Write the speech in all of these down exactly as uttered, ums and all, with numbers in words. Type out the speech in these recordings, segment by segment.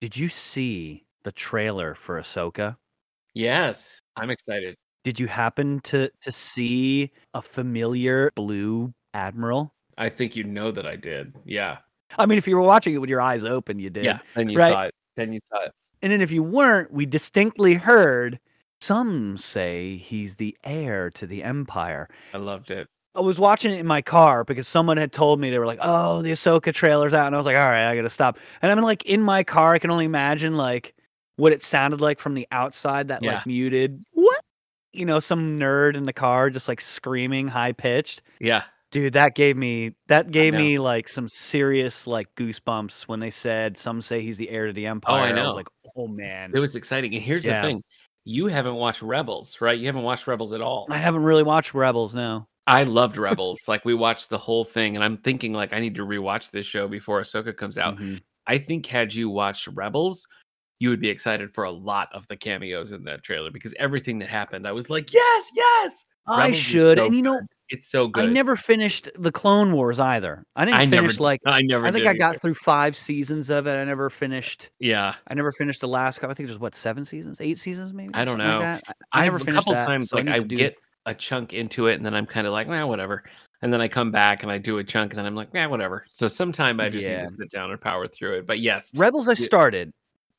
Did you see the trailer for Ahsoka? Yes, I'm excited. Did you happen to to see a familiar blue admiral? I think you know that I did. Yeah. I mean, if you were watching it with your eyes open, you did. Yeah, and you right? saw it. Then you saw it. And then if you weren't, we distinctly heard some say he's the heir to the Empire. I loved it. I was watching it in my car because someone had told me, they were like, oh, the Ahsoka trailer's out. And I was like, all right, I got to stop. And I'm like in my car. I can only imagine like what it sounded like from the outside, that yeah. like muted, what? You know, some nerd in the car just like screaming high pitched. Yeah. Dude, that gave me that gave me like some serious like goosebumps when they said some say he's the heir to the Empire. Oh, I know. I was like, oh man, it was exciting. And here's yeah. the thing: you haven't watched Rebels, right? You haven't watched Rebels at all. I haven't really watched Rebels. No, I loved Rebels. Like we watched the whole thing, and I'm thinking like I need to rewatch this show before Ahsoka comes out. Mm-hmm. I think had you watched Rebels, you would be excited for a lot of the cameos in that trailer because everything that happened, I was like, yes, yes, Rebels I should, so and you know. Fun. It's so good. I never finished the Clone Wars either. I didn't I finish never, like I never. I think I got either. through five seasons of it. I never finished. Yeah, I never finished the last couple. I think it was what seven seasons, eight seasons, maybe. I don't know. Like I, I never I've finished a couple that, times. So like I, I do... get a chunk into it, and then I'm kind of like, nah, whatever. And then I come back and I do a chunk, and then I'm like, nah, whatever. So sometime I just yeah. need to sit down and power through it. But yes, Rebels. I started.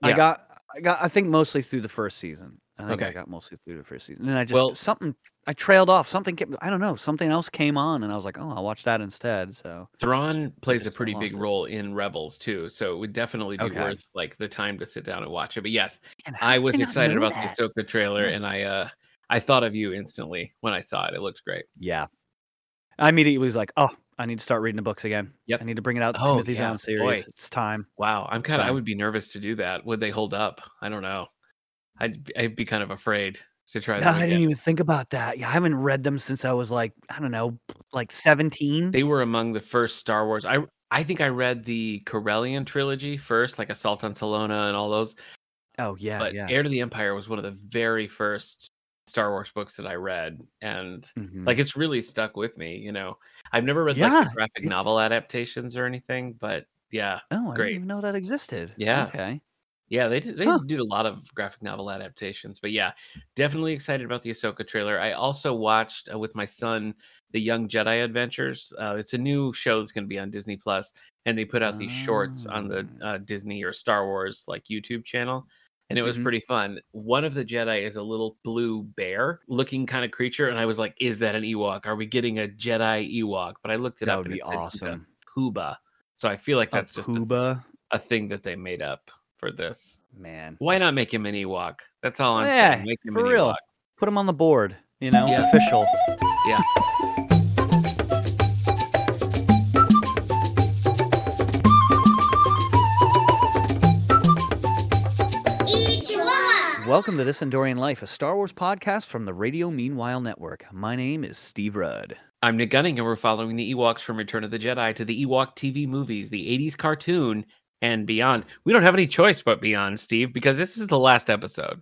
Yeah. I got. I got. I think mostly through the first season. I think okay. I got mostly through the first season. And I just, well, something, I trailed off. Something, kept, I don't know, something else came on. And I was like, oh, I'll watch that instead. So Thrawn plays a pretty big it. role in Rebels, too. So it would definitely be okay. worth, like, the time to sit down and watch it. But yes, and I was excited about that. the Ahsoka trailer. Yeah. And I uh, I thought of you instantly when I saw it. It looked great. Yeah. I immediately was like, oh, I need to start reading the books again. Yep. I need to bring it out to oh, Timothy yeah. Zahn series. Boy. It's time. Wow. I'm kind of, I would be nervous to do that. Would they hold up? I don't know. I'd, I'd be kind of afraid to try that. No, I didn't even think about that. Yeah, I haven't read them since I was like, I don't know, like seventeen. They were among the first Star Wars. I I think I read the Corellian trilogy first, like Assault on Salona and all those. Oh, yeah. But yeah. Heir to the Empire was one of the very first Star Wars books that I read. And mm-hmm. like, it's really stuck with me. You know, I've never read yeah, like the graphic it's... novel adaptations or anything, but yeah. Oh, I great. didn't even know that existed. Yeah. Okay. Yeah, they did, they huh. did a lot of graphic novel adaptations. But yeah, definitely excited about the Ahsoka trailer. I also watched uh, with my son, The Young Jedi Adventures. Uh, it's a new show that's going to be on Disney Plus, and they put out these oh. shorts on the uh, Disney or Star Wars like YouTube channel. And it was mm-hmm. pretty fun. One of the Jedi is a little blue bear looking kind of creature. And I was like, is that an Ewok? Are we getting a Jedi Ewok? But I looked it that up and it awesome. said he's a Kuba. So I feel like that's a just a, a thing that they made up for this. Man, why not make him an Ewok? That's all I'm yeah, saying. Make him for an real Ewok. Put him on the board, you know, yeah. official. Yeah. Welcome to This Endorian Life, a Star Wars podcast from the Radio Meanwhile Network. My name is Steve Rudd. I'm Nick Gunning, and we're following the Ewoks from Return of the Jedi to the Ewok T V movies, the eighties cartoon, and beyond. We don't have any choice but beyond, Steve, because this is the last episode.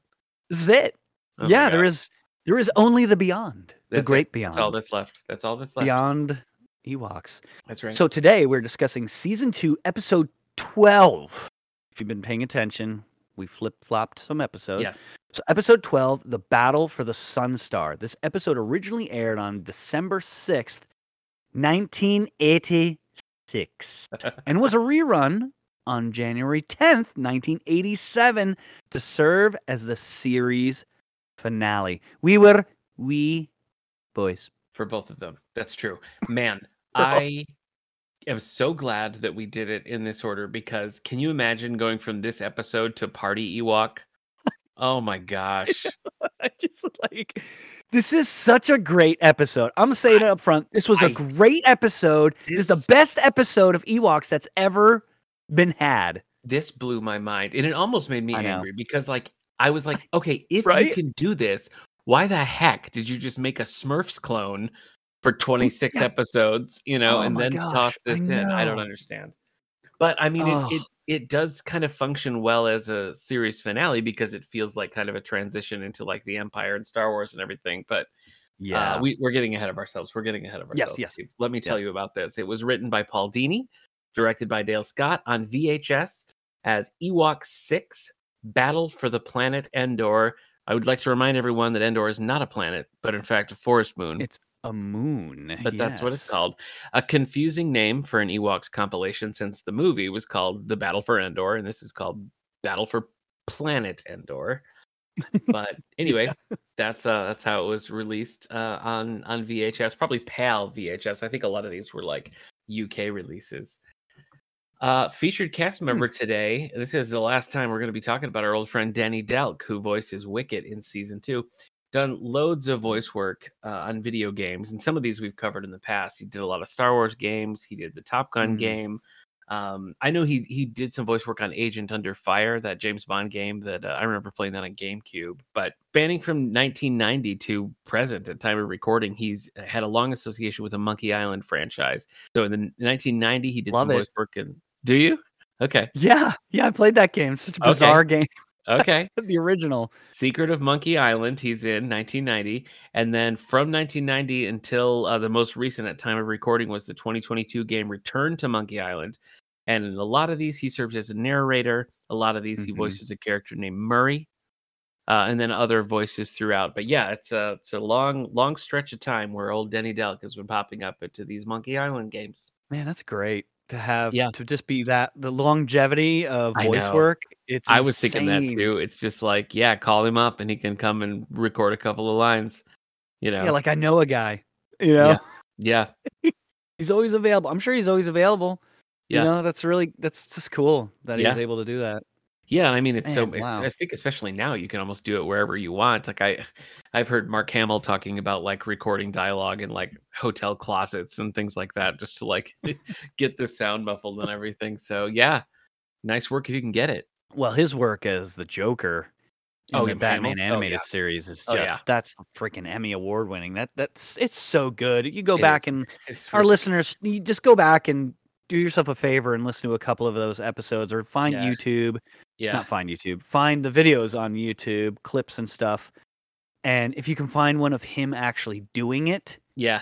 This is it. Oh yeah, there is there is only the beyond. That's the great it. beyond. That's all that's left. That's all that's left. Beyond Ewoks. That's right. So today we're discussing season two, episode twelve. If you've been paying attention, we flip-flopped some episodes. Yes. So episode twelve, The Battle for the Sunstar. This episode originally aired on December sixth, nineteen eighty-six, and was a rerun on January tenth, nineteen eighty-seven, to serve as the series finale. We were wee boys. For both of them. That's true. Man, I am so glad that we did it in this order, because can you imagine going from this episode to Party Ewok? Oh my gosh. I just like, this is such a great episode. I'm saying I, it up front. This was I, a great episode. This, this is the best episode of Ewoks that's ever been had. This blew my mind, and it almost made me angry, because like I was like, okay, if right? you can do this, why the heck did you just make a Smurfs clone for twenty-six yeah. episodes, you know, oh, and then gosh. toss this I in? I don't understand. But I mean, oh. it, it it does kind of function well as a series finale, because it feels like kind of a transition into like the Empire and Star Wars and everything. But yeah, uh, we, we're getting ahead of ourselves. We're getting ahead of ourselves. Yes, yes. Let me tell yes. you about this. It was written by Paul Dini, directed by Dale Scott on V H S as Ewok six, Battle for the Planet Endor. I would like to remind everyone that Endor is not a planet, but in fact a forest moon. It's a moon. But yes. That's what it's called. A confusing name for an Ewoks compilation, since the movie was called The Battle for Endor, and this is called Battle for Planet Endor. But anyway, yeah. that's uh, that's how it was released uh, on, on V H S, probably PAL V H S. I think a lot of these were like U K releases. Uh, featured cast member hmm. today. This is the last time we're going to be talking about our old friend Denny Delk, who voices Wicket in season two. Done loads of voice work uh, on video games, and some of these we've covered in the past. He did a lot of Star Wars games. He did the Top Gun mm-hmm. game. Um, I know he he did some voice work on Agent Under Fire, that James Bond game that uh, I remember playing that on GameCube. But spanning from nineteen ninety to present at time of recording, he's had a long association with the Monkey Island franchise. So in the nineteen ninety, he did Love some it. voice work in. Do you? Okay. Yeah. Yeah, I played that game. Such a bizarre okay. game. Okay. The original. Secret of Monkey Island, he's in nineteen ninety. And then from nineteen ninety until uh, the most recent at time of recording was the twenty twenty-two game Return to Monkey Island. And in a lot of these, he serves as a narrator. A lot of these, mm-hmm. he voices a character named Murray. Uh, and then other voices throughout. But yeah, it's a, it's a long, long stretch of time where old Denny Delk has been popping up into these Monkey Island games. Man, that's great. To have yeah. to just be that the longevity of voice work, it's I insane. Was thinking that too. It's just like, yeah, call him up and he can come and record a couple of lines, you know. Yeah, like I know a guy, you know. Yeah, yeah. He's always available. I'm sure he's always available. Yeah, you know, that's really that's just cool that yeah. he's able to do that. Yeah, I mean, it's Man, so. It's, wow. I think especially now you can almost do it wherever you want. Like I, I've heard Mark Hamill talking about like recording dialogue in like hotel closets and things like that, just to like get the sound muffled and everything. So yeah, nice work if you can get it. Well, his work as the Joker in oh, the Batman Hamill's? animated oh, yeah. series is just oh, yeah. that's freaking Emmy award winning. That that's it's so good. You go it back is, and our really- listeners, you just go back and do yourself a favor and listen to a couple of those episodes, or find yeah. YouTube. Yeah. Not find YouTube. Find the videos on YouTube, clips and stuff. And if you can find one of him actually doing it, yeah,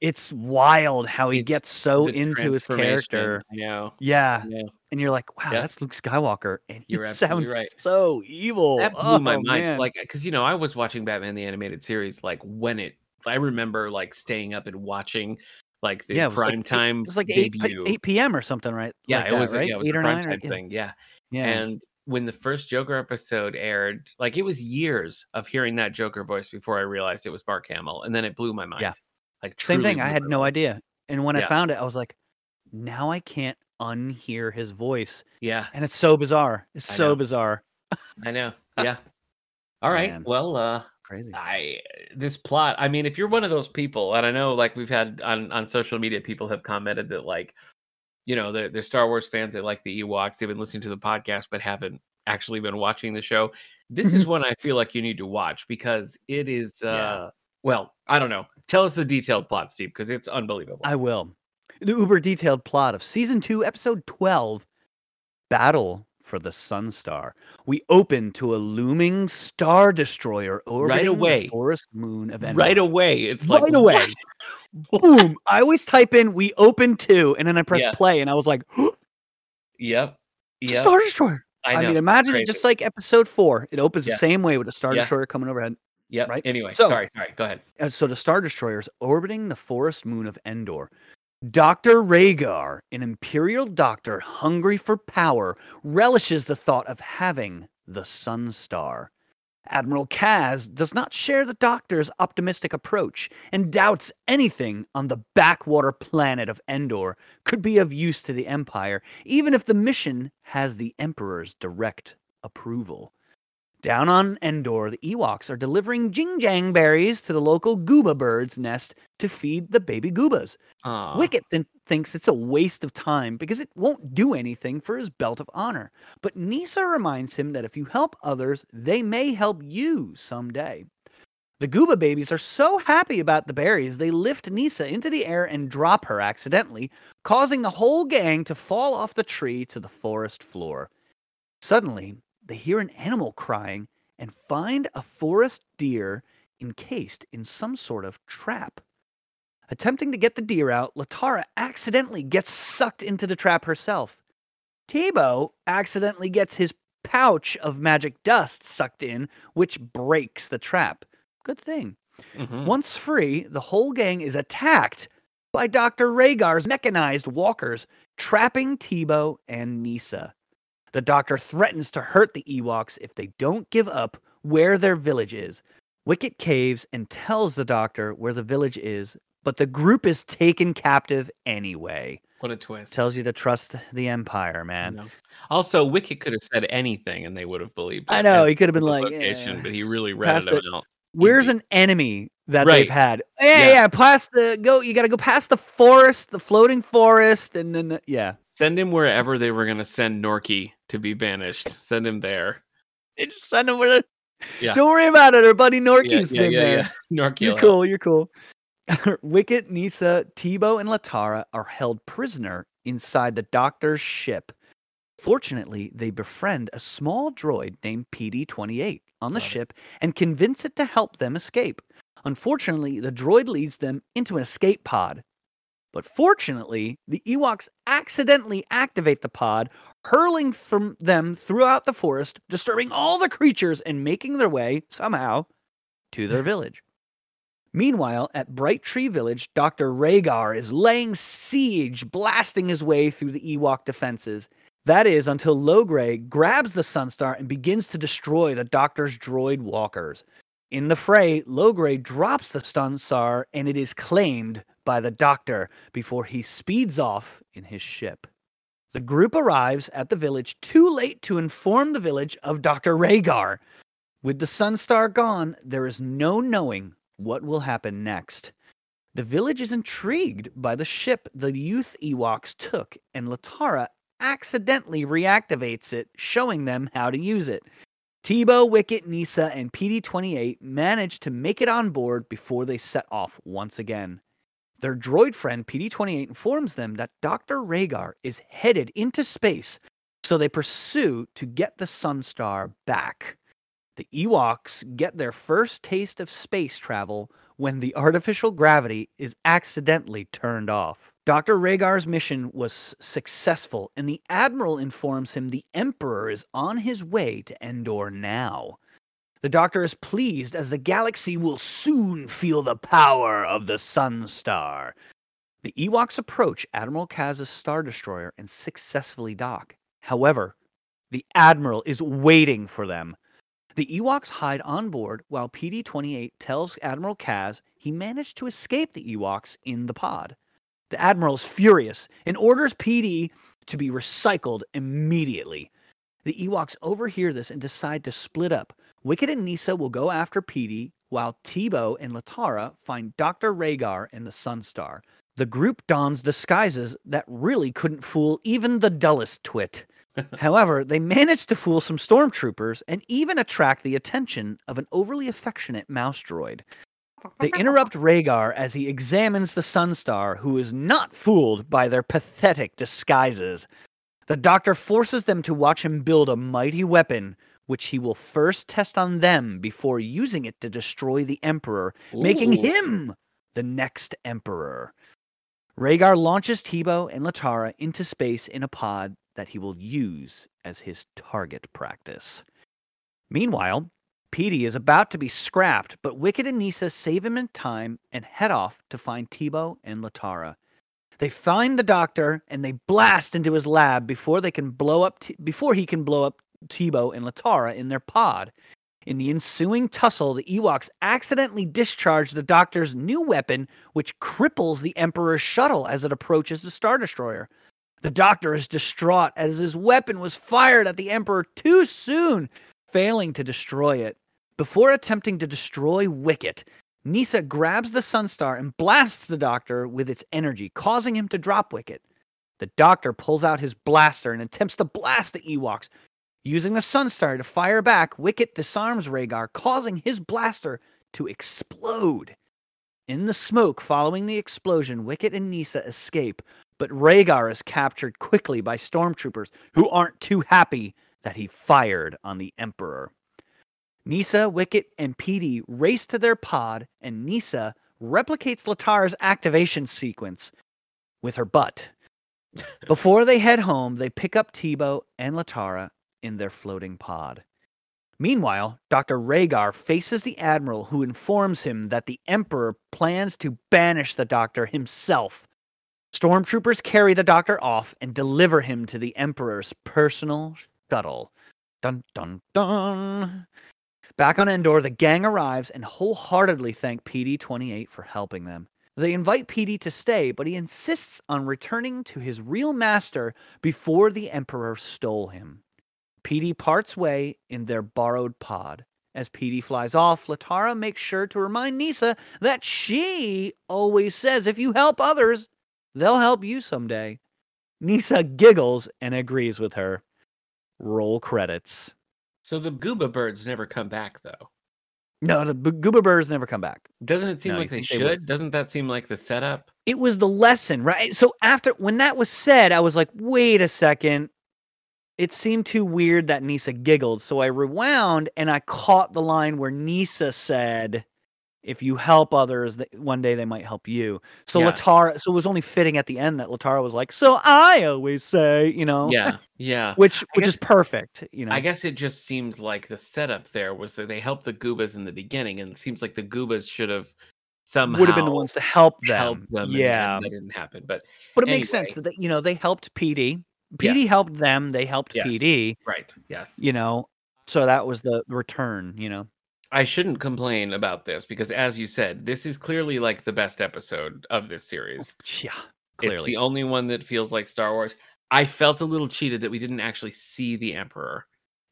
it's wild how he it's gets so into his character. I know. Yeah. yeah. And you're like, wow, yeah. that's Luke Skywalker. And he sounds right. so evil. That blew oh, my mind. Man. Like, because, you know, I was watching Batman the Animated Series, like when it, I remember like staying up and watching like the yeah, prime like, time it was like debut. eight p.m. or something, right? Yeah, like it, that, was, right? yeah it was a prime time thing. Yeah. yeah. And when the first Joker episode aired, like it was years of hearing that Joker voice before I realized it was Mark Hamill. And then it blew my mind. Yeah. Like same thing. I had no mind. idea. And when yeah. I found it, I was like, now I can't unhear his voice. Yeah. And it's so bizarre. It's I so know. bizarre. I know. Yeah. All right. Man. Well, uh, crazy. I, this plot, I mean, if you're one of those people, and I know like we've had on, on social media, people have commented that like, you know, they're, they're Star Wars fans. They like the Ewoks. They've been listening to the podcast, but haven't actually been watching the show. This is one I feel like you need to watch because it is, uh, yeah. well, I don't know. Tell us the detailed plot, Steve, because it's unbelievable. I will. The uber detailed plot of season two, episode twelve, Battle for the Sunstar. We open to a looming Star Destroyer orbiting right away. the forest moon of Endor. Right away. It's like, right away. What? Boom. I always type in we open to and then I press yeah. play and I was like yep. yep Star Destroyer. I, I mean imagine it just like episode four. It opens yeah. the same way with a Star yeah. Destroyer coming overhead. Yeah. Right. Anyway, so, sorry, sorry, go ahead. And so the Star Destroyer is orbiting the forest moon of Endor. Doctor Raygar, an Imperial doctor hungry for power, relishes the thought of having the Sunstar. Admiral Kazz does not share the Doctor's optimistic approach and doubts anything on the backwater planet of Endor could be of use to the Empire, even if the mission has the Emperor's direct approval. Down on Endor, the Ewoks are delivering jing-jang berries to the local Gupa bird's nest to feed the baby Gubas. Aww. Wicket then thinks it's a waste of time because it won't do anything for his belt of honor. But Kneesaa reminds him that if you help others, they may help you someday. The Gupa babies are so happy about the berries, they lift Kneesaa into the air and drop her accidentally, causing the whole gang to fall off the tree to the forest floor. Suddenly, they hear an animal crying and find a forest deer encased in some sort of trap. Attempting to get the deer out, Latara accidentally gets sucked into the trap herself. Teebo accidentally gets his pouch of magic dust sucked in, which breaks the trap. Good thing. Mm-hmm. Once free, the whole gang is attacked by Doctor Raygar's mechanized walkers, trapping Teebo and Kneesaa. The doctor threatens to hurt the Ewoks if they don't give up where their village is. Wicket caves and tells the doctor where the village is, but the group is taken captive anyway. What a twist. Tells you to trust the Empire, man. No. Also, Wicket could have said anything and they would have believed it. I know, he could have been like, location, yeah. But he really ratted them out. Where's an enemy that right. they've had? Yeah, yeah, yeah, past the go. You got to go past the forest, the floating forest, and then, the, yeah. Send him wherever they were going to send Norky to be banished. Send him there. They just send him where. Yeah. Don't worry about it. Our buddy Norky's yeah, yeah, been yeah, there. Yeah. Norky, you're cool. Out. You're cool. Wicket, Kneesaa, Teebo, and Latara are held prisoner inside the doctor's ship. Fortunately, they befriend a small droid named P D twenty-eight on the Love ship it. and convince it to help them escape. Unfortunately, the droid leads them into an escape pod. But fortunately, the Ewoks accidentally activate the pod, hurling from them throughout the forest, disturbing all the creatures and making their way, somehow, to their village. Meanwhile, at Bright Tree Village, Doctor Raygar is laying siege, blasting his way through the Ewok defenses. That is, until Logray grabs the Sunstar and begins to destroy the Doctor's droid walkers. In the fray, Logray drops the Sunstar, and it is claimed by the Doctor before he speeds off in his ship. The group arrives at the village too late to inform the village of Doctor Raygar. With the Sunstar gone, there is no knowing what will happen next. The village is intrigued by the ship the youth Ewoks took, and Latara accidentally reactivates it, showing them how to use it. Teebo, Wicket, Kneesaa, and P D twenty-eight manage to make it on board before they set off once again. Their droid friend P D twenty-eight informs them that Doctor Raygar is headed into space, so they pursue to get the Sunstar back. The Ewoks get their first taste of space travel when the artificial gravity is accidentally turned off. Doctor Raygar's mission was successful, and the Admiral informs him the Emperor is on his way to Endor now. The Doctor is pleased, as the galaxy will soon feel the power of the Sunstar. The Ewoks approach Admiral Kazz's Star Destroyer and successfully dock. However, the Admiral is waiting for them. The Ewoks hide on board while P D twenty-eight tells Admiral Kazz he managed to escape the Ewoks in the pod. The Admiral is furious and orders P D to be recycled immediately. The Ewoks overhear this and decide to split up. Wicket and Kneesaa will go after P D, while Teebo and Latara find Doctor Raygar and the Sunstar. The group dons disguises that really couldn't fool even the dullest twit. However, they manage to fool some stormtroopers and even attract the attention of an overly affectionate mouse droid. They interrupt Raygar as he examines the Sunstar, who is not fooled by their pathetic disguises. The Doctor forces them to watch him build a mighty weapon, which he will first test on them before using it to destroy the Emperor, Ooh. making him the next Emperor. Raygar launches Teebo and Latara into space in a pod that he will use as his target practice. Meanwhile, P D is about to be scrapped, but Wicket and Kneesaa save him in time and head off to find Teebo and Latara. They find the Doctor and they blast into his lab before they can blow up Te- before he can blow up Teebo and Latara in their pod. In the ensuing tussle, the Ewoks accidentally discharge the Doctor's new weapon, which cripples the Emperor's shuttle as it approaches the Star Destroyer. The Doctor is distraught as his weapon was fired at the Emperor too soon, failing to destroy it. Before attempting to destroy Wicket, Kneesaa grabs the Sunstar and blasts the Doctor with its energy, causing him to drop Wicket. The Doctor pulls out his blaster and attempts to blast the Ewoks. Using the Sunstar to fire back, Wicket disarms Raygar, causing his blaster to explode. In the smoke following the explosion, Wicket and Kneesaa escape, but Raygar is captured quickly by stormtroopers, who aren't too happy that he fired on the Emperor. Kneesaa, Wicket, and P D race to their pod, and Kneesaa replicates Latara's activation sequence with her butt. Before they head home, they pick up Teebo and Latara in their floating pod. Meanwhile, Doctor Raygar faces the Admiral, who informs him that the Emperor plans to banish the Doctor himself. Stormtroopers carry the Doctor off and deliver him to the Emperor's personal shuttle. Dun, dun, dun. Back on Endor, the gang arrives and wholeheartedly thank P D twenty-eight for helping them. They invite P D to stay, but he insists on returning to his real master before the Emperor stole him. P D parts way in their borrowed pod. As P D flies off, Latara makes sure to remind Kneesaa that she always says, if you help others, they'll help you someday. Kneesaa giggles and agrees with her. Roll credits. So the Gupa birds never come back, though. No, the Gupa birds never come back. Doesn't it seem no, like they should? They Doesn't that seem like the setup? It was the lesson, right? So after, when that was said, I was like, wait a second. It seemed too weird that Kneesaa giggled. So I rewound and I caught the line where Kneesaa said, if you help others, one day they might help you. So yeah. Latara, so it was only fitting at the end that Latara was like, so I always say, you know. Yeah, yeah. which which guess, is perfect, you know. I guess it just seems like the setup there was that they helped the Gupas in the beginning, and it seems like the Gupas should have somehow would have been the ones to help them. Help them yeah. And, and that didn't happen. But, but it anyway. makes sense that, you know, they helped P D. P D yeah. helped them, they helped yes. P D. Right, yes. You know, so that was the return, you know. I shouldn't complain about this because, as you said, this is clearly like the best episode of this series. Yeah, clearly. It's the only one that feels like Star Wars. I felt a little cheated that we didn't actually see the Emperor.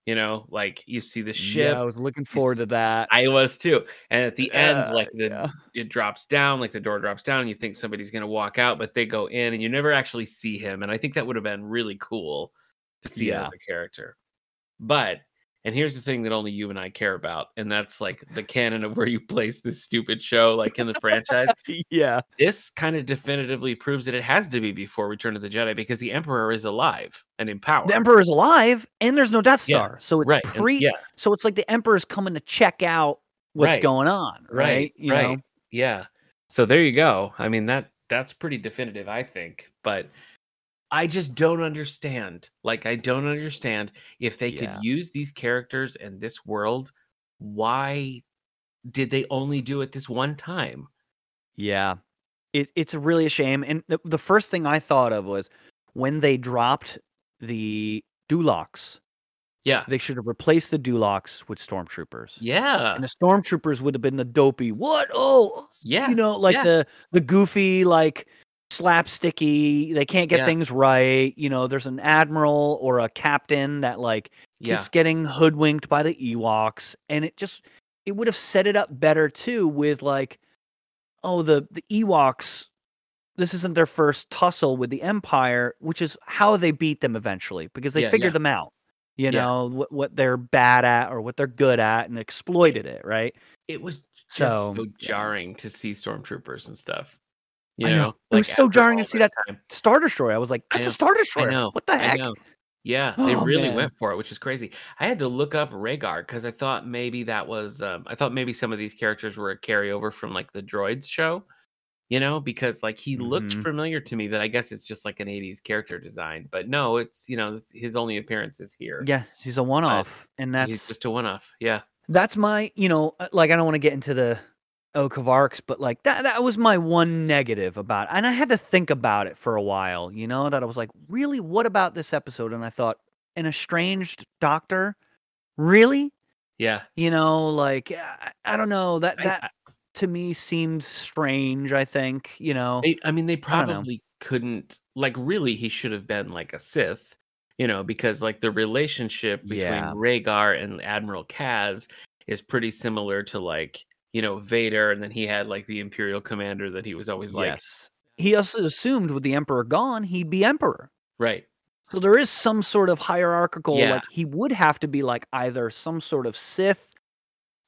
You know, like you see the ship. Yeah, I was looking forward to that. I was too. And at the end, uh, like the yeah. it drops down, like the door drops down. And you think somebody's going to walk out, but they go in, and you never actually see him. And I think that would have been really cool to see yeah. another character, but. And here's the thing that only you and I care about, and that's like the canon of where you place this stupid show, like in the franchise. Yeah. This kind of definitively proves that it has to be before Return of the Jedi because the Emperor is alive and in power. The Emperor is alive, and there's no Death Star. Yeah. So it's right. pre and, yeah. so it's like the Emperor's coming to check out what's right. going on, right? Right. You right. know? Yeah. So there you go. I mean, that that's pretty definitive, I think, but I just don't understand. Like, I don't understand if they yeah. could use these characters in this world. Why did they only do it this one time? Yeah, it, it's really a shame. And the, the first thing I thought of was when they dropped the Duloks. Yeah, they should have replaced the Duloks with Stormtroopers. Yeah, and the Stormtroopers would have been the dopey. What? Oh, yeah. You know, like yeah. the the goofy like. slapsticky, they can't get yeah. things right, you know, there's an admiral or a captain that like keeps yeah. getting hoodwinked by the Ewoks, and it just it would have set it up better too with like, oh, the the Ewoks, this isn't their first tussle with the Empire, which is how they beat them eventually, because they yeah, figured yeah. them out, you yeah. know, what, what they're bad at or what they're good at, and exploited it, right? It was just so, so jarring yeah. to see Stormtroopers and stuff. You know, I know. Like it was so jarring to see that time. Star Destroyer. I was like, that's a Star Destroyer. I know. What the heck? I know. Yeah, oh, they really man. went for it, which is crazy. I had to look up Raygar because I thought maybe that was, um, I thought maybe some of these characters were a carryover from like the Droids show, you know, because like he mm-hmm. looked familiar to me, but I guess it's just like an eighties character design. But no, it's, you know, it's, his only appearance is here. Yeah, he's a one off. And that's he's just a one off. Yeah. That's my, you know, like I don't want to get into the. Oh, Kavarks, but like that—that that was my one negative about it. And I had to think about it for a while, you know. That I was like, really, what about this episode? And I thought, an estranged doctor, really? Yeah. You know, like I, I don't know that that I, I, to me seemed strange. I think you know. They, I mean, they probably couldn't. Like, really, he should have been like a Sith, you know, because like the relationship between yeah. Raygar and Admiral Kazz is pretty similar to like. You know, Vader, and then he had like the Imperial commander that he was always like. Yes. He also assumed with the Emperor gone, he'd be Emperor. Right. So there is some sort of hierarchical, yeah. like he would have to be like either some sort of Sith,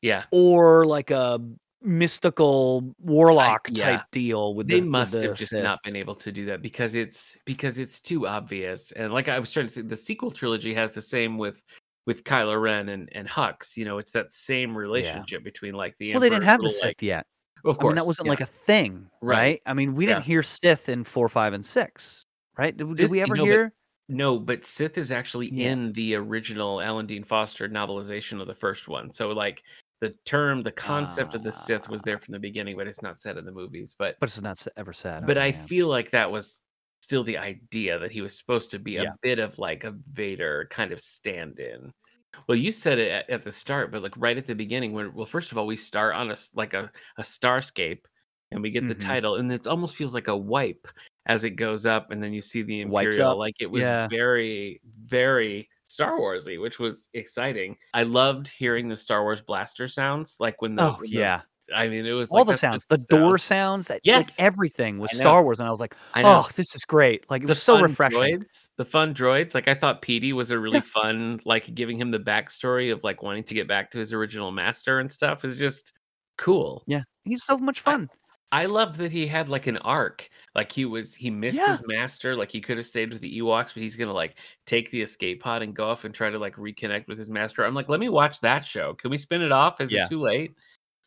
yeah, or like a mystical warlock I, yeah. type deal. With they the, must with the have just Sith. Not been able to do that because it's because it's too obvious. And like I was trying to say, the sequel trilogy has the same with. With Kylo Ren and, and Hux, you know, it's that same relationship yeah. between like the Emperor. Well, they didn't have the Sith like, yet. Of course. I mean, that wasn't yeah. like a thing, right? right? I mean, we yeah. didn't hear Sith in four, five, and six. right? Did, Sith, did we ever no, hear? But, no, but Sith is actually yeah. in the original Alan Dean Foster novelization of the first one. So like the term, the concept uh, of the Sith was there from the beginning, but it's not said in the movies. But but it's not ever said. But oh, I man. feel like that was still the idea that he was supposed to be a yeah. bit of like a Vader kind of stand-in. Well, you said it at, at the start, but like right at the beginning, when well, first of all, we start on a like a, a starscape, and we get mm-hmm. the title, and it almost feels like a wipe as it goes up, and then you see the Imperial. Like it was yeah. very, very Star Wars-y, which was exciting. I loved hearing the Star Wars blaster sounds, like when the oh when yeah, the, I mean it was all like, the sounds, the sound. door sounds, yes, like everything was Star Wars, and I was like, oh, this is great. Like it the was so refreshing. Droids, the fun droids, like I thought P D was a really fun, like giving him the backstory of like wanting to get back to his original master and stuff is just cool. Yeah, he's so much fun. I, I loved that he had like an arc, like he was he missed yeah. his master, like he could have stayed with the Ewoks, but he's gonna like take the escape pod and go off and try to like reconnect with his master. I'm like, let me watch that show. Can we spin it off? Is yeah. it too late?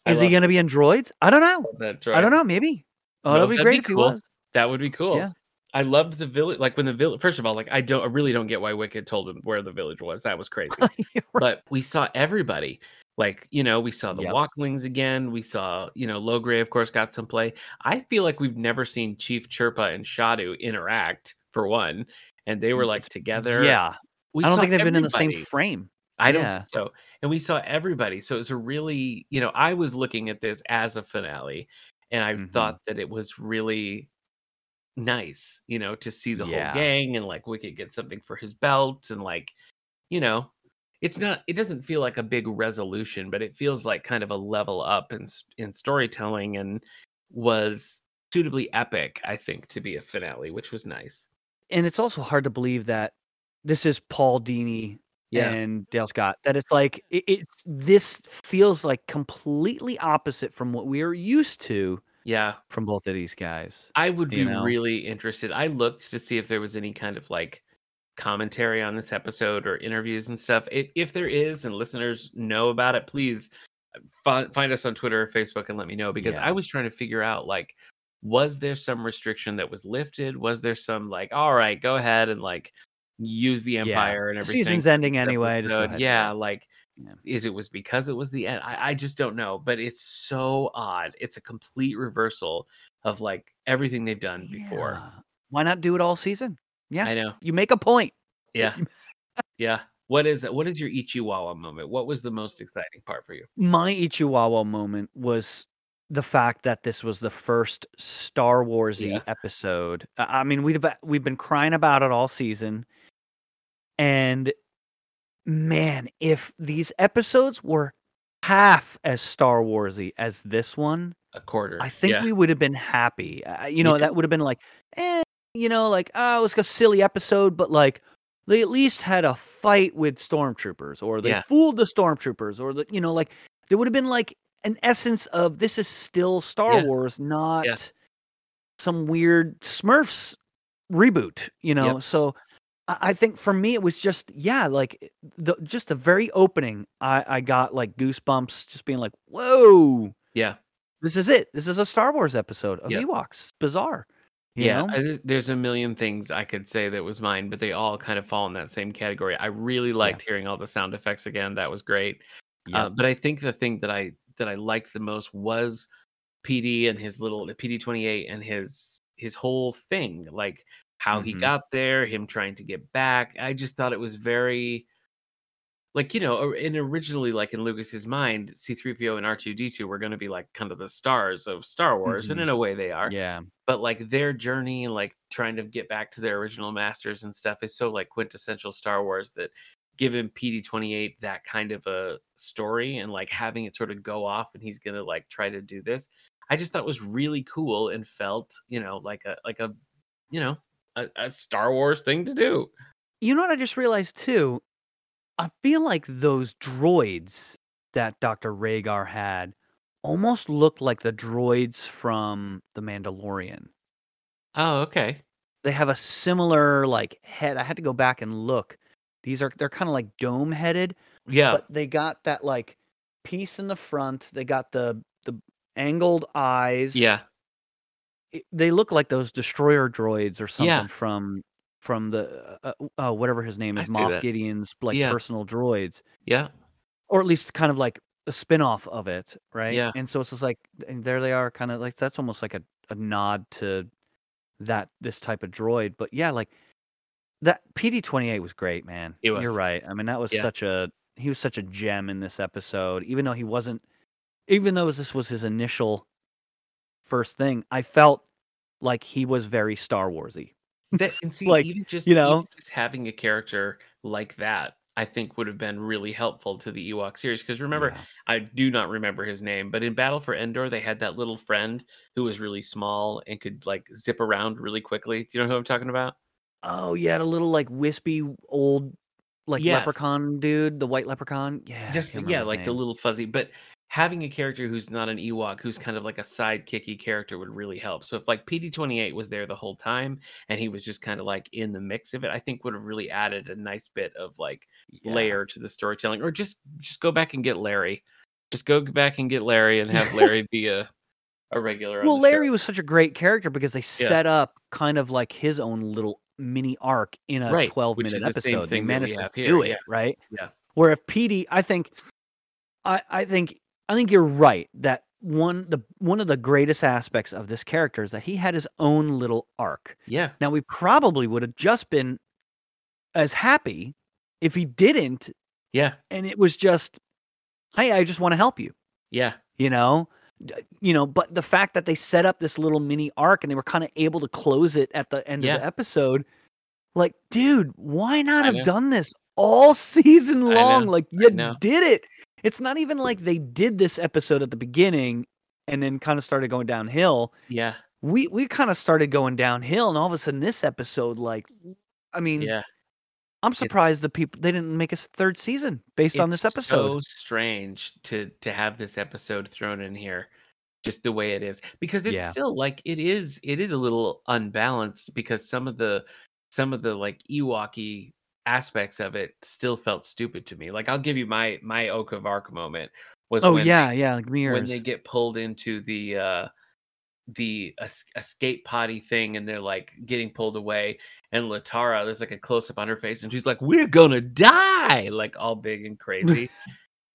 I Is he gonna that. be in Droids? I don't know. I don't know. Maybe. Oh, no, that'd be that'd great. Be cool. if he was. That would be cool. Yeah. I loved the village. Like when the village. First of all, like I don't. I really don't get why Wicket told him where the village was. That was crazy. Right. But we saw everybody. Like, you know, we saw the yep. Walklings again. We saw, you know, Logray, of course, got some play. I feel like we've never seen Chief Chirpa and Shadu interact, for one. And they were, like, together. Yeah. We I don't think they've everybody. been in the same frame. I don't yeah. think so. And we saw everybody. So it was a really, you know, I was looking at this as a finale. And I mm-hmm. thought that it was really nice, you know, to see the yeah. whole gang. And, like, Wicket gets something for his belt. And, like, you know. It's not. It doesn't feel like a big resolution, but it feels like kind of a level up in in storytelling, and was suitably epic, I think, to be a finale, which was nice. And it's also hard to believe that this is Paul Dini yeah. and Dale Scott. That it's like it, it's this feels like completely opposite from what we are used to. Yeah, from both of these guys. I would be know? really interested. I looked to see if there was any kind of like commentary on this episode or interviews and stuff. If, if there is and listeners know about it, please f- find us on Twitter or Facebook and let me know, because yeah. I was trying to figure out, like, was there some restriction that was lifted? Was there some like, all right, go ahead and like use the Empire yeah. and everything. Season's ending anyway. Just go ahead. Yeah, like yeah. is it was because it was the end? I, I just don't know, but it's so odd. It's a complete reversal of like everything they've done yeah. before. Why not do it all season? Yeah, I know. You make a point. Yeah. yeah. What is what is your Ichiwawa moment? What was the most exciting part for you? My Ichiwawa moment was the fact that this was the first Star Wars-y yeah. episode. I mean, we've we've been crying about it all season. And man, if these episodes were half as Star Wars-y as this one, a quarter. I think yeah. we would have been happy. Uh, you Me know, too. that would have been like, eh, you know, like, oh, it was a silly episode, but like they at least had a fight with stormtroopers, or they yeah. fooled the stormtroopers, or the, you know, like there would have been like an essence of this is still Star yeah. Wars, not yeah. some weird Smurfs reboot, you know? Yep. So I, I think for me, it was just, yeah, like the, just the very opening, I, I got like goosebumps just being like, whoa, yeah, this is it. This is a Star Wars episode of yep. Ewoks. Bizarre. You yeah, I, there's a million things I could say that was mine, but they all kind of fall in that same category. I really liked yeah. hearing all the sound effects again. That was great. Yeah. Uh, but I think the thing that I that I liked the most was P D and his little P D twenty-eight and his his whole thing, like how mm-hmm. he got there, him trying to get back. I just thought it was very, like, you know, and originally, like in Lucas's mind, C three P O and R two D two were going to be like kind of the stars of Star Wars, mm-hmm. and in a way they are. Yeah. But like their journey and like trying to get back to their original masters and stuff is so like quintessential Star Wars that giving P D twenty-eight that kind of a story and like having it sort of go off and he's going to like try to do this, I just thought was really cool and felt, you know, like a, like a, you know, a, a Star Wars thing to do. You know what I just realized too? I feel like those droids that Doctor Raygar had almost looked like the droids from The Mandalorian. Oh, okay. They have a similar like head. I had to go back and look. These are they're kind of like dome headed. Yeah. But they got that like piece in the front. They got the the angled eyes. Yeah. they look like those destroyer droids or something yeah. from from the uh, uh, whatever his name is, Moff that. Gideon's like yeah. personal droids. Yeah, or at least kind of like a spinoff of it, right? Yeah, and so it's just like, and there they are, kind of like that's almost like a, a nod to that this type of droid. But yeah, like that P D twenty-eight was great, man. It was. You're right. I mean, that was yeah. such a he was such a gem in this episode, even though he wasn't, even though this was his initial first thing. I felt like he was very Star Warsy. That, and see, like, even just you know, just having a character like that, I think would have been really helpful to the Ewok series. Because remember, yeah. I do not remember his name, but in Battle for Endor, they had that little friend who was really small and could like zip around really quickly. Do you know who I'm talking about? Oh yeah, the little like wispy old like yes. leprechaun dude, the white leprechaun. Yeah, just yeah, like name. The little fuzzy. But having a character who's not an Ewok, who's kind of like a sidekicky character, would really help. So if like P D twenty-eight was there the whole time and he was just kind of like in the mix of it, I think would have really added a nice bit of like yeah. layer to the storytelling. Or just just go back and get Larry. Just go back and get Larry and have Larry be a, a regular. Well, Larry show. Was such a great character because they set yeah. up kind of like his own little mini arc in a right. twelve minute episode. They managed to here. Do it, yeah. right? Yeah. Where if P D, I think, I, I think. I think you're right that one the one of the greatest aspects of this character is that he had his own little arc. Yeah. Now we probably would have just been as happy if he didn't. Yeah. And it was just, hey, I just want to help you. Yeah. You know, you know, but the fact that they set up this little mini arc and they were kind of able to close it at the end yeah. of the episode, like, dude, why not I have know. Done this all season long? Like, you did it. It's not even like they did this episode at the beginning and then kind of started going downhill. Yeah. We we kind of started going downhill, and all of a sudden this episode, like, I mean, yeah. I'm surprised it's, the people they didn't make a third season based on this episode. It's so strange to to have this episode thrown in here just the way it is, because it's yeah. still like it is it is a little unbalanced, because some of the some of the like Ewoky aspects of it still felt stupid to me. Like, I'll give you my my Oak of Arc moment was oh when yeah they, yeah like mirrors. When they get pulled into the uh the uh, escape potty thing and they're like getting pulled away, and Latara, there's like a close-up on her face and she's like, we're gonna die, like all big and crazy.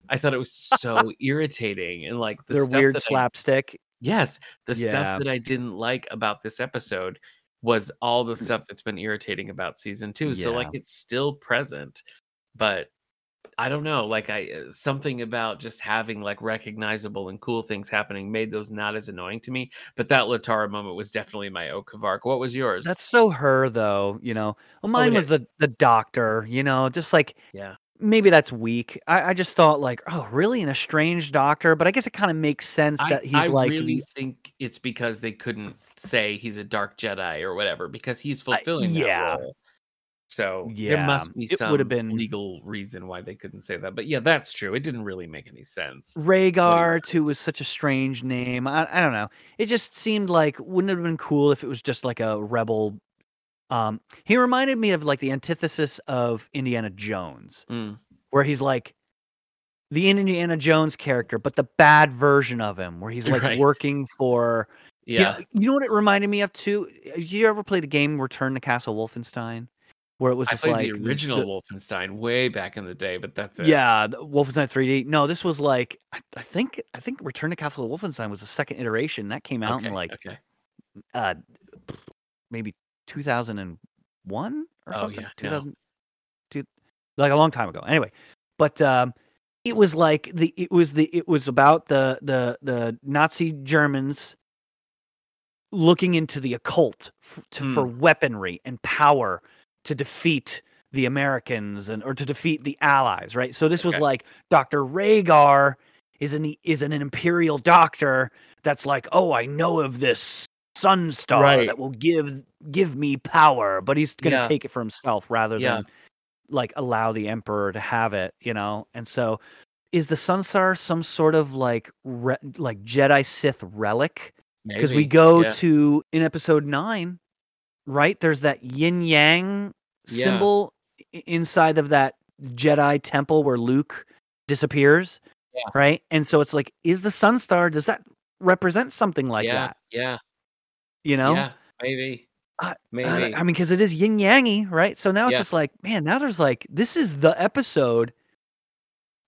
I thought it was so irritating, and like the their stuff weird slapstick I, yes the yeah. stuff that I didn't like about this episode was all the stuff that's been irritating about season two. Yeah. So like it's still present, but I don't know, like I, something about just having like recognizable and cool things happening made those not as annoying to me. But that Latara moment was definitely my Oak of Arc. What was yours? That's so her though, you know, well, mine oh, was the, the doctor, you know, just like, yeah, maybe that's weak. I, I just thought like, oh really, an estranged doctor, but I guess it kind of makes sense that I, he's I like, I really think it's because they couldn't say he's a dark Jedi or whatever, because he's fulfilling uh, yeah. that role. So yeah. there must be it some would have been legal reason why they couldn't say that. But yeah, that's true. It didn't really make any sense. Raygar too was such a strange name. I, I don't know. It just seemed like, wouldn't it have been cool if it was just like a rebel? Um, he reminded me of like the antithesis of Indiana Jones, mm. where he's like the Indiana Jones character, but the bad version of him, where he's like right. working for. Yeah. You know, you know what it reminded me of too? You ever played a game Return to Castle Wolfenstein? Where it was just I played like the original the, Wolfenstein way back in the day, but that's it. Yeah, Wolfenstein three D. No, this was like I, I think I think Return to Castle Wolfenstein was the second iteration. That came out okay, in like okay. uh maybe two thousand one or oh, something. Yeah, two thousand no. Like a long time ago. Anyway, but um it was like the it was the it was about the the the Nazi Germans looking into the occult f- to, mm. for weaponry and power to defeat the Americans and or to defeat the Allies, right? So this okay. was like Doctor Raygar is an is an imperial doctor that's like, oh, I know of this Sunstar right. that will give give me power, but he's going to yeah. take it for himself rather yeah. than like allow the Emperor to have it, you know? And so is the Sunstar some sort of like re- like Jedi Sith relic? Because we go yeah. to in episode nine, right? There's that yin yang yeah. symbol inside of that Jedi temple where Luke disappears, yeah. right? And so it's like, is the Sunstar, does that represent something like yeah. that? Yeah. you know? Yeah, maybe. Uh, maybe. Uh, I mean, because it is yin-yangy, right? So now it's yeah. just like, man, now there's like, this is the episode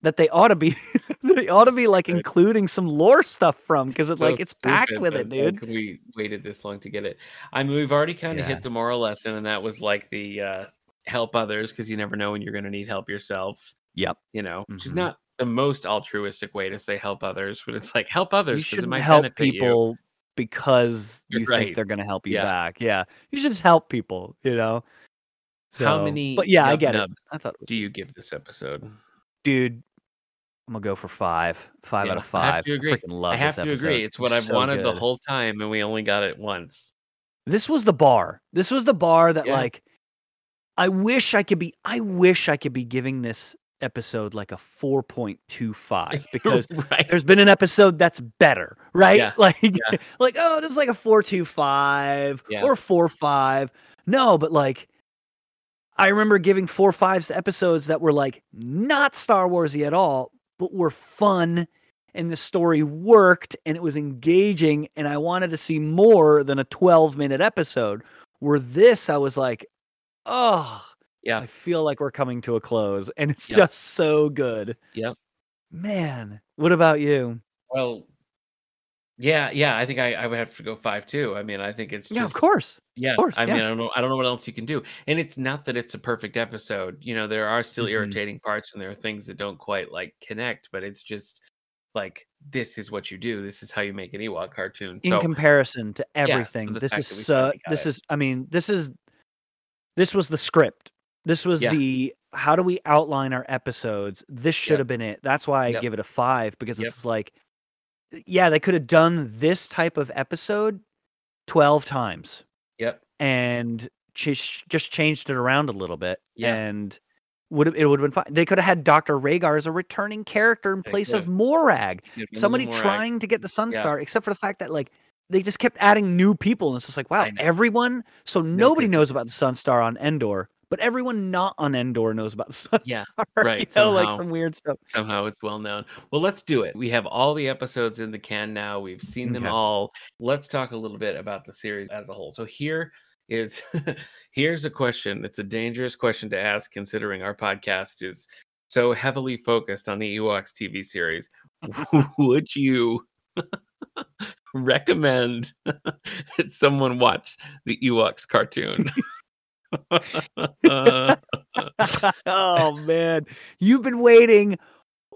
that they ought to be, they ought to be like including some lore stuff from, because it's so like, it's packed with it, dude. We waited this long to get it. I mean, we've already kind of yeah. hit the moral lesson, and that was like the uh, help others, because you never know when you're going to need help yourself. Yep. You know, mm-hmm. which is not the most altruistic way to say help others, but it's like help others. You shouldn't it might help people you. because You're you right. think they're going to help you yeah. back. Yeah. You should just help people, you know? So, how many, but yeah, I get it. I thought, do you give this episode? Dude, I'm gonna go for five, five yeah, out of five. I have to agree. I freaking love I have this to episode. Agree. It's what I've so wanted good. the whole time, and we only got it once. This was the bar. This was the bar that yeah. like, I wish I could be, I wish I could be giving this episode like a four point two five, because right. there's been an episode that's better, right? Yeah. Like, yeah. like, oh, this is like a four two five yeah. or four five. No, but like, I remember giving four fives to episodes that were like not Star Warsy at all, but were fun, and the story worked, and it was engaging, and I wanted to see more than a twelve minute episode. Where this, I was like, oh, yeah, I feel like we're coming to a close, and it's yep. just so good. Yep, man. What about you? Well, yeah, yeah. I think I, I would have to go five too. I mean, I think it's just, yeah, of course. Yeah, of course, I yeah. mean, I don't know, I don't know what else you can do. And it's not that it's a perfect episode. You know, there are still mm-hmm. irritating parts, and there are things that don't quite like connect. But it's just like, this is what you do. This is how you make an Ewok cartoon. So, in comparison to everything, yeah, this is uh, this it. is. I mean, this is this was the script. This was yeah. the, how do we outline our episodes? This should yep. have been it. That's why I yep. give it a five, because yep. it's like, yeah, they could have done this type of episode twelve times. Yep. And ch- just changed it around a little bit. Yeah. And would have, it would have been fine. They could have had Doctor Raygar as a returning character in place of Morag. Somebody Morag. trying to get the Sunstar, yeah. except for the fact that like, they just kept adding new people. And it's just like, wow, everyone. So no nobody people. knows about the Sunstar on Endor. But everyone not on Endor knows about the Sunstar. Yeah, right. You know, somehow, like some weird stuff. Somehow it's well known. Well, let's do it. We have all the episodes in the can now. We've seen them okay. all. Let's talk a little bit about the series as a whole. So here is, here's a question. It's a dangerous question to ask, considering our podcast is so heavily focused on the Ewoks T V series. Would you recommend that someone watch the Ewoks cartoon? Oh man, you've been waiting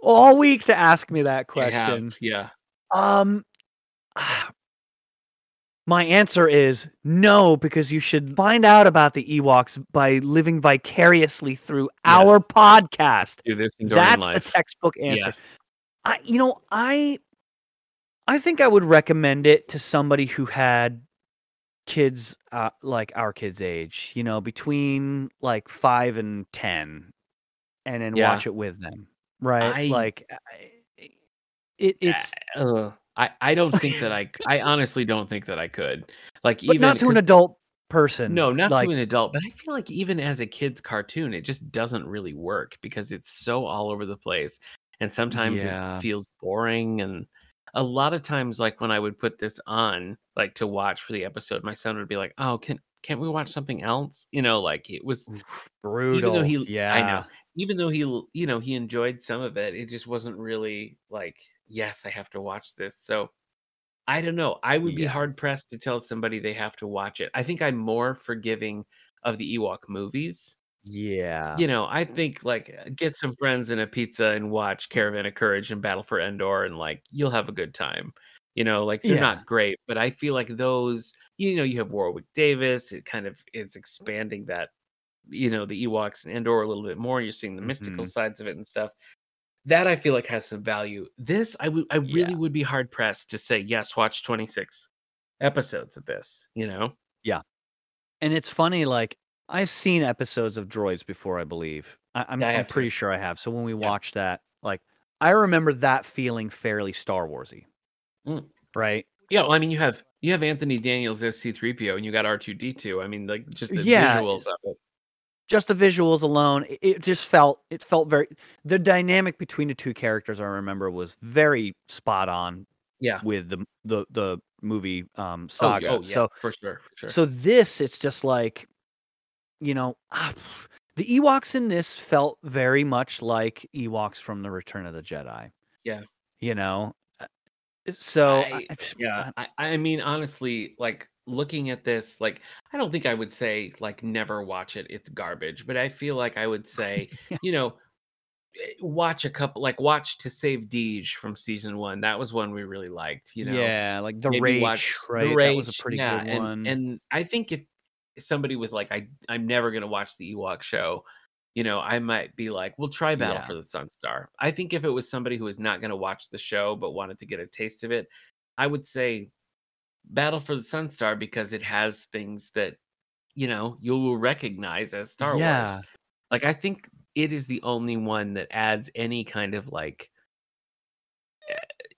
all week to ask me that question. Yeah. Um my answer is no, because you should find out about the Ewoks by living vicariously through yes. our podcast. Do this Endorian That's life. The textbook answer. Yes. I you know, I I think I would recommend it to somebody who had kids uh, like our kids' age, you know, between like five and ten, and then yeah. watch it with them, right? I, like I, it, it's uh, I I don't think that I I honestly don't think that I could, like, but even not to an adult person. No, not like, to an adult, but I feel like even as a kid's cartoon, it just doesn't really work, because it's so all over the place, and sometimes yeah. it feels boring. And a lot of times, like when I would put this on, like to watch for the episode, my son would be like, "Oh, can can't we watch something else?" You know, like it was brutal. Even though he, yeah, I know. Even though he, you know, he enjoyed some of it, it just wasn't really like, yes, I have to watch this. So I don't know. I would yeah. be hard pressed to tell somebody they have to watch it. I think I'm more forgiving of the Ewok movies. Yeah, you know, I think like get some friends and a pizza and watch Caravan of Courage and Battle for Endor, and like you'll have a good time. You know, like they're yeah. not great, but I feel like those. You know, you have Warwick Davis. It kind of is expanding that. You know, the Ewoks and Endor a little bit more. You're seeing the mm-hmm. mystical sides of it and stuff. That I feel like has some value. This I would, I really yeah. would be hard pressed to say yes. Watch twenty-six episodes of this. You know, yeah, and it's funny, like. I've seen episodes of Droids before, I believe. I, I'm, yeah, I I'm pretty sure I have. So when we yeah. watched that, like, I remember that feeling fairly Star Warsy, mm. right? Yeah, well, I mean, you have you have Anthony Daniels as C three P O, and you got R two D two. I mean, like, just the yeah, visuals of it. Just the visuals alone, it, it just felt it felt very. The dynamic between the two characters, I remember, was very spot on. Yeah, with the the the movie um, saga. Oh, yeah, oh, yeah, so for sure, for sure. So this, it's just like, you know, ah, the Ewoks in this felt very much like Ewoks from the Return of the Jedi. Yeah, you know. So I, I, yeah, I, I mean, honestly, like looking at this, like I don't think I would say like never watch it. It's garbage, but I feel like I would say, yeah. you know. watch a couple, like watch To Save Deej from season one. That was one we really liked, you know. Yeah, like the Maybe Rage, right? The Rage. That was a pretty yeah, good and, one. And I think if somebody was like, I, I'm never going to watch the Ewok show, you know, I might be like, we'll try Battle yeah. for the Sunstar. I think if it was somebody who was not going to watch the show but wanted to get a taste of it, I would say Battle for the Sunstar because it has things that, you know, you will recognize as Star yeah. Wars. Like, I think it is the only one that adds any kind of like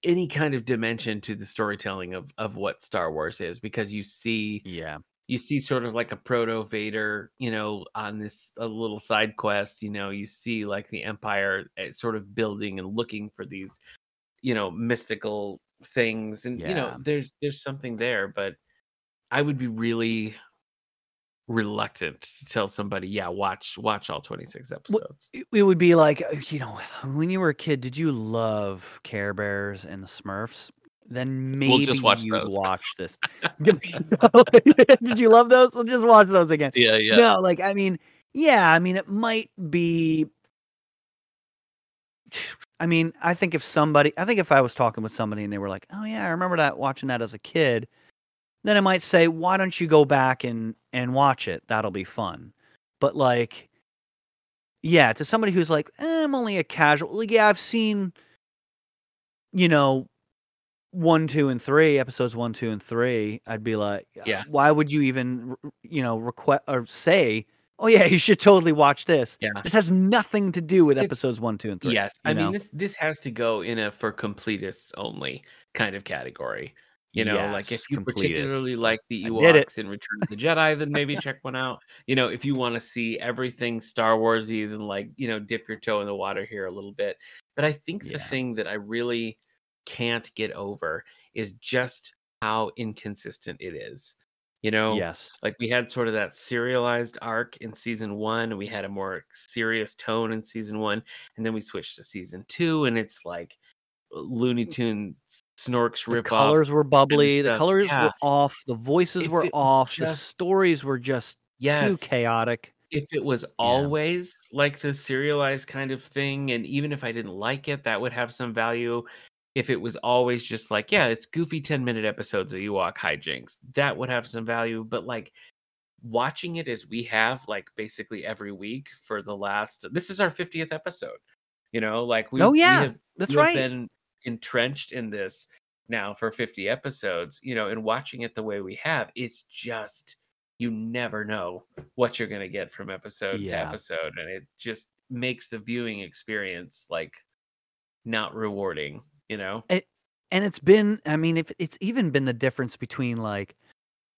any kind of dimension to the storytelling of, of what Star Wars is, because you see, yeah, you see sort of like a proto Vader, you know, on this a little side quest, you know, you see like the Empire sort of building and looking for these, you know, mystical things. And, yeah. you know, there's, there's something there, but I would be really reluctant to tell somebody yeah watch watch all twenty-six episodes. It would be like, you know, when you were a kid, did you love Care Bears and the Smurfs? Then maybe we'll just watch you those. Watch this. Did you love those? We'll just watch those again. Yeah, yeah. No, like I mean, yeah, I mean, it might be. I mean, I think if somebody, I think if I was talking with somebody and they were like, "Oh yeah, I remember that watching that as a kid," then I might say, why don't you go back and, and watch it? That'll be fun. But like, yeah, to somebody who's like, eh, I'm only a casual, like, yeah, I've seen, you know, one, two, and three, episodes one, two, and three, I'd be like, yeah. why would you even, you know, request or say, oh yeah, you should totally watch this. Yeah. This has nothing to do with episodes one, two, and three. Yes. I know? mean, this, this has to go in a for completists only kind of category. You know, yes, like if you completist. particularly like the Ewoks in Return of the Jedi, then maybe check one out. You know, if you want to see everything Star Warsy, then like, you know, dip your toe in the water here a little bit. But I think yeah. the thing that I really can't get over is just how inconsistent it is. You know, yes, like we had sort of that serialized arc in season one, and we had a more serious tone in season one, and then we switched to season two, and it's like Looney Tunes. Snorks rip the colors off were bubbly, the colors yeah. were off, the voices if were off, just, the stories were just yes. too chaotic. If it was always yeah. like the serialized kind of thing, and even if I didn't like it, that would have some value. If it was always just like, yeah, it's goofy ten minute episodes of Ewok hijinks, that would have some value. But like watching it as we have, like basically every week for the last, this is our fiftieth episode, you know, like we, oh, yeah. we have, that's we have right. been entrenched in this now for fifty episodes, you know, and watching it the way we have, it's just, you never know what you're going to get from episode yeah. to episode. And it just makes the viewing experience like not rewarding, you know? It, and it's been, I mean, if it's even been the difference between like,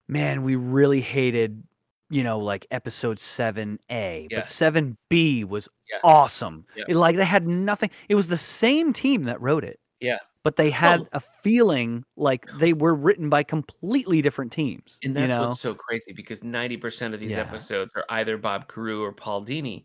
man, we really hated, you know, like episode seven A, yeah. but seven B was yeah. awesome. Yeah. It, like they had nothing. It was the same team that wrote it. Yeah. But they had oh. a feeling like they were written by completely different teams. And that's you know? what's so crazy, because ninety percent of these yeah. episodes are either Bob Carew or Paul Dini,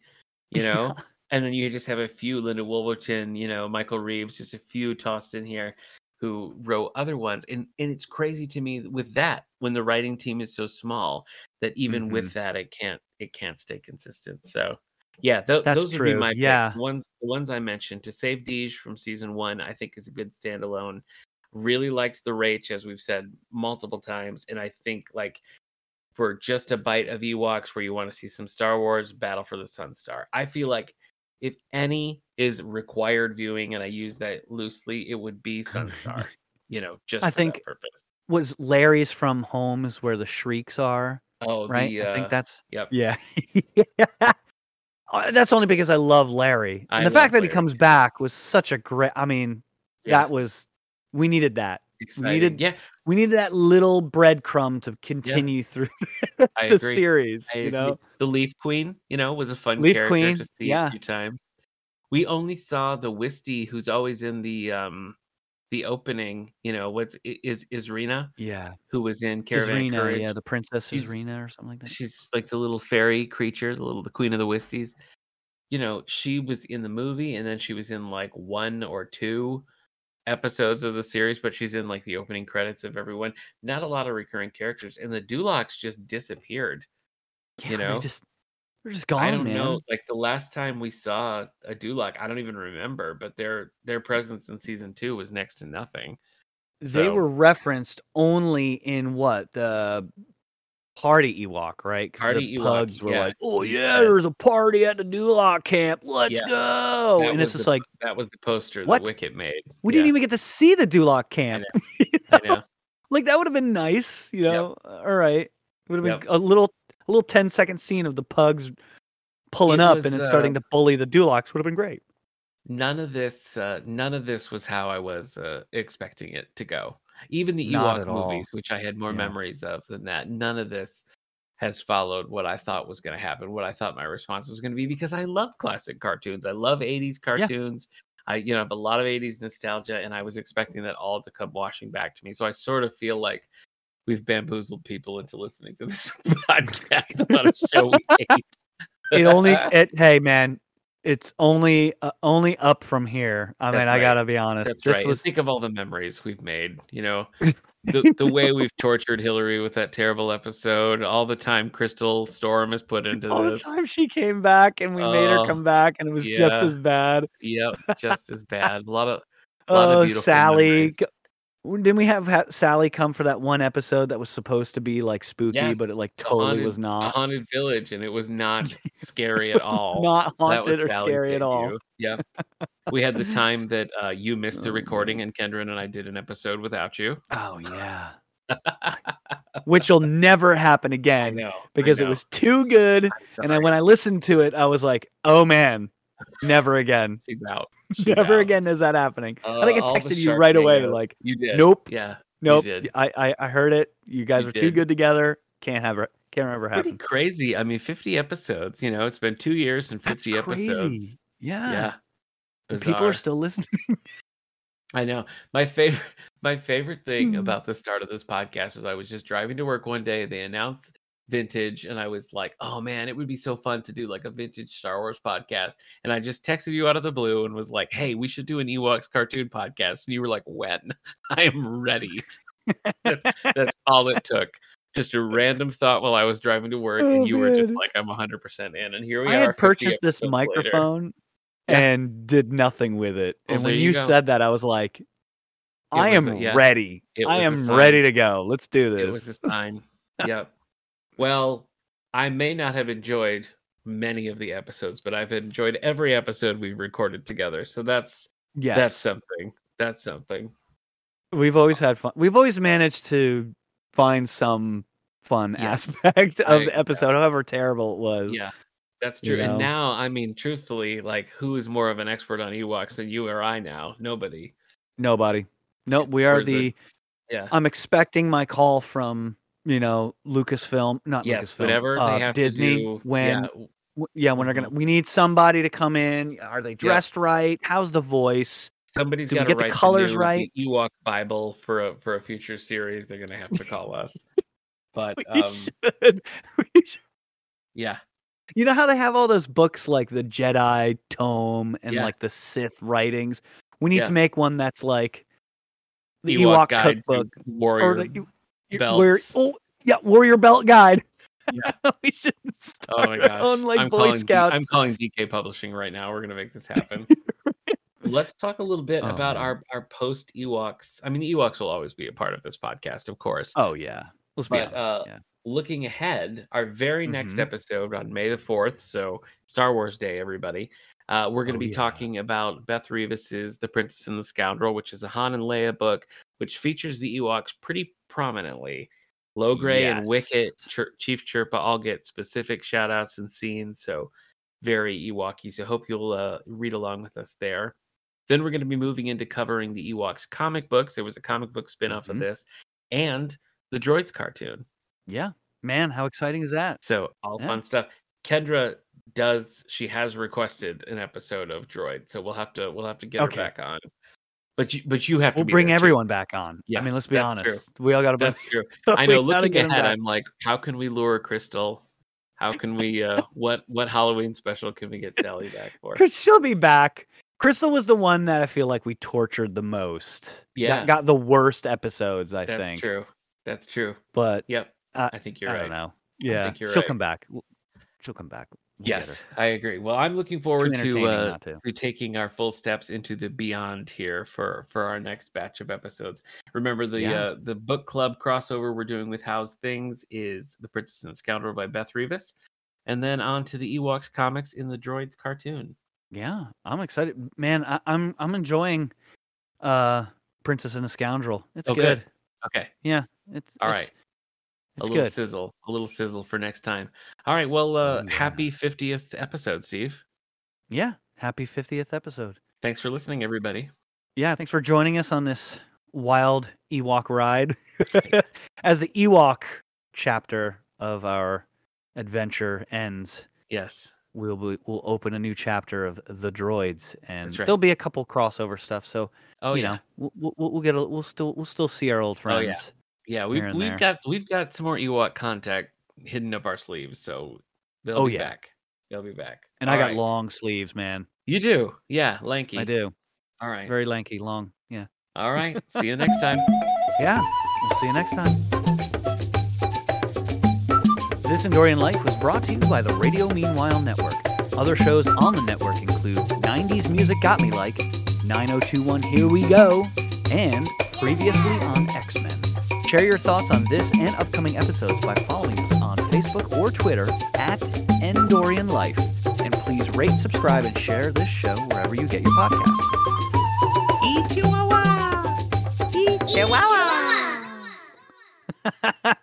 you know? Yeah. And then you just have a few, Linda Wolverton, you know, Michael Reeves, just a few tossed in here who wrote other ones. And and it's crazy to me with that, when the writing team is so small, that even mm-hmm. with that, it can't it can't stay consistent. So yeah, th- those true. would be my yeah. ones. The ones I mentioned, To Save Deej from season one, I think is a good standalone. Really liked the Rach, as we've said multiple times, and I think like for just a bite of Ewoks, where you want to see some Star Wars, Battle for the Sunstar. I feel like if any is required viewing, and I use that loosely, it would be Sunstar. You know, just I for think that purpose. Was Larry's from Home is where the shrieks are. Oh, right. The, uh, I think that's yep. yeah. yeah. That's only because I love Larry. And I the fact that Larry. he comes back was such a great, I mean, yeah. that was, we needed that. Exciting. We needed, yeah. we needed that little breadcrumb to continue yeah. through the I series. I you agree. know, the Leaf Queen, you know, was a fun Leaf character Queen. to see yeah. a few times. We only saw the Wistie, who's always in the, um, the opening, you know, what's is is Rina? Yeah, who was in Caravan Rina, Courage. Yeah, the princess is Rina or something like that. She's like the little fairy creature, the little the queen of the Wisties. You know, she was in the movie, and then she was in like one or two episodes of the series, but she's in like the opening credits of everyone. Not a lot of recurring characters, and the Duloks just disappeared. Yeah, you know, they just they're just gone. I don't man. know. Like the last time we saw a Dulok, I don't even remember. But their their presence in season two was next to nothing. So. They were referenced only in what the. Party Ewok, right? Because the Ewok, pugs were yeah. like, "Oh yeah, there's a party at the Dulok camp. Let's yeah. go!" That and it's just the, like that was the poster what? that Wicket made. We yeah. didn't even get to see the Dulok camp. I know. you know? I know. Like that would have been nice, you know. Yep. All right, would have been yep. a little, a little ten second scene of the pugs pulling it up was, and then uh, starting to bully the Duloks would have been great. None of this, uh, none of this was how I was uh, expecting it to go. Even the Ewok movies, which I had more yeah. memories of than that, none of this has followed what I thought was going to happen, what I thought my response was going to be, because I love classic cartoons. I love eighties cartoons. Yeah. I, you know, have a lot of eighties nostalgia, and I was expecting that all to come washing back to me. So I sort of feel like we've bamboozled people into listening to this podcast about a show we hate. It only, it, hey man, it's only uh, only up from here. I That's mean, right. I gotta be honest. That's this right. was... Think of all the memories we've made. You know, the the way we've tortured Hillary with that terrible episode. All the time Crystal Storm is put into all this. All the time she came back, and we uh, made her come back, and it was yeah. just as bad. Yep, just as bad. A lot of a lot oh, of beautiful Sally. Memories. Didn't we have ha- Sally come for that one episode that was supposed to be like spooky, yes, but it like totally haunted, was not haunted village, and it was not scary at all. Not haunted or Sally's scary debut. At all. Yeah, we had the time that uh, you missed the recording, and Kendra and I did an episode without you. Oh yeah, which will never happen again know, because it was too good. And I, when I listened to it, I was like, oh man, never again. She's out. She's Never out. again is that happening. Uh, I think I texted you right away. Goes. Like, you did. Nope. Yeah. Nope. Did. I, I I heard it. You guys you were did. too good together. Can't have it. Can't remember how. Pretty crazy. I mean, fifty episodes. You know, it's been two years and fifty That's crazy. episodes. Yeah. Yeah. And people are still listening. I know. My favorite. My favorite thing mm. about the start of this podcast was I was just driving to work one day. They announced vintage, and I was like, oh man, it would be so fun to do like a vintage Star Wars podcast, and I just texted you out of the blue and was like, hey, we should do an Ewoks cartoon podcast, and you were like, when? I am ready. that's, that's all it took, just a random thought while I was driving to work, oh, and you man. were just like, I'm one hundred percent in, and here we I are. I had purchased this microphone later. and yeah. did nothing with it, and well, when you, you said that I was like, I am a, yeah. ready I am ready to go. Let's do this. It was a sign. Yep. Well, I may not have enjoyed many of the episodes, but I've enjoyed every episode we've recorded together. So that's yes. that's something. That's something. We've always had fun. We've always managed to find some fun yes. aspect of I, the episode, yeah. however terrible it was. Yeah, that's true. You know? And now, I mean, truthfully, like, who is more of an expert on Ewoks than you or I now? Nobody. Nobody. Nope. We are the... the... Yeah. I'm expecting my call from... You know, Lucasfilm, not yes, Lucasfilm, whatever uh, they have Disney. To do, when, yeah, w- yeah when mm-hmm. they're gonna, we need somebody to come in. Are they dressed yeah. right? How's the voice? Somebody's got to get the colors the right. The Ewok Bible for a for a future series. They're gonna have to call us. But we um, should. We should. Yeah, you know how they have all those books like the Jedi Tome and yeah. like the Sith writings. We need yeah. to make one that's like the Ewok, Ewok cookbook warrior. Or the, Warrior, oh yeah, warrior belt guide. Yeah. We should start oh my gosh. our own like I'm Boy Scouts. D- I'm calling D K Publishing right now. We're gonna make this happen. Let's talk a little bit oh, about man. our our post Ewoks. I mean, the Ewoks will always be a part of this podcast, of course. Oh yeah, let's but, be honest. Uh, yeah. Looking ahead, our very mm-hmm. next episode on May the fourth, so Star Wars Day, everybody. Uh, we're going to oh, be yeah. talking about Beth Revis's *The Princess and the Scoundrel*, which is a Han and Leia book, which features the Ewoks pretty prominently. Logray yes. and Wicket, Chir- Chief Chirpa all get specific shout outs and scenes, so very Ewoky. So hope you'll uh, read along with us there. Then we're going to be moving into covering the Ewoks comic books. There was a comic book spinoff mm-hmm. of this, and the Droids cartoon. Yeah, man, how exciting is that? So all yeah. fun stuff. Kendra does; she has requested an episode of Droid, so we'll have to we'll have to get okay. her back on. But you, but you have to we'll be bring everyone too. back on. Yeah, I mean, let's be honest. True. We all got to. That's true. I know. Looking ahead, I'm like, how can we lure Crystal? How can we? Uh, what what Halloween special can we get Sally back for? She'll be back. Crystal was the one that I feel like we tortured the most. Yeah, that got the worst episodes. I That's think. That's true. That's true. But yep, uh, I think you're I right. I don't know. Yeah, I think you're she'll right. come back. She'll come back. We'll yes, I agree. Well, I'm looking forward to, uh, to. to taking our full steps into the beyond here for, for our next batch of episodes. Remember the yeah. uh, the book club crossover we're doing with How's Things is The Princess and the Scoundrel by Beth Revis. And then on to the Ewoks comics in the Droids cartoon. Yeah, I'm excited. Man, I, I'm I'm enjoying uh, Princess and the Scoundrel. It's oh, good. good. Okay. Yeah. It's, All it's, right. It's a little good. sizzle, a little sizzle for next time. All right. Well, uh, yeah. happy fiftieth episode, Steve. Yeah. Happy fiftieth episode. Thanks for listening, everybody. Yeah. Thanks for joining us on this wild Ewok ride as the Ewok chapter of our adventure ends. Yes. We'll be, we'll open a new chapter of the Droids, and right. there'll be a couple crossover stuff. So, oh you yeah, know, we'll, we'll we'll get a we'll still we'll still see our old friends. Oh, yeah. Yeah, we've we've there. got we've got some more Ewok contact hidden up our sleeves, so they'll oh, be yeah. back. They'll be back. And All I right. got long sleeves, man. You do, yeah, lanky. I do. All right, very lanky, long. Yeah. All right. See you next time. Yeah, we'll see you next time. This Endorian Life was brought to you by the Radio Meanwhile Network. Other shows on the network include nineties Music Got Me Like, nine oh two one Here We Go, and Previously on X-Men. Share your thoughts on this and upcoming episodes by following us on Facebook or Twitter at Endorian Life. And please rate, subscribe, and share this show wherever you get your podcasts. Eat Chihuahua! Eat Chihuahua!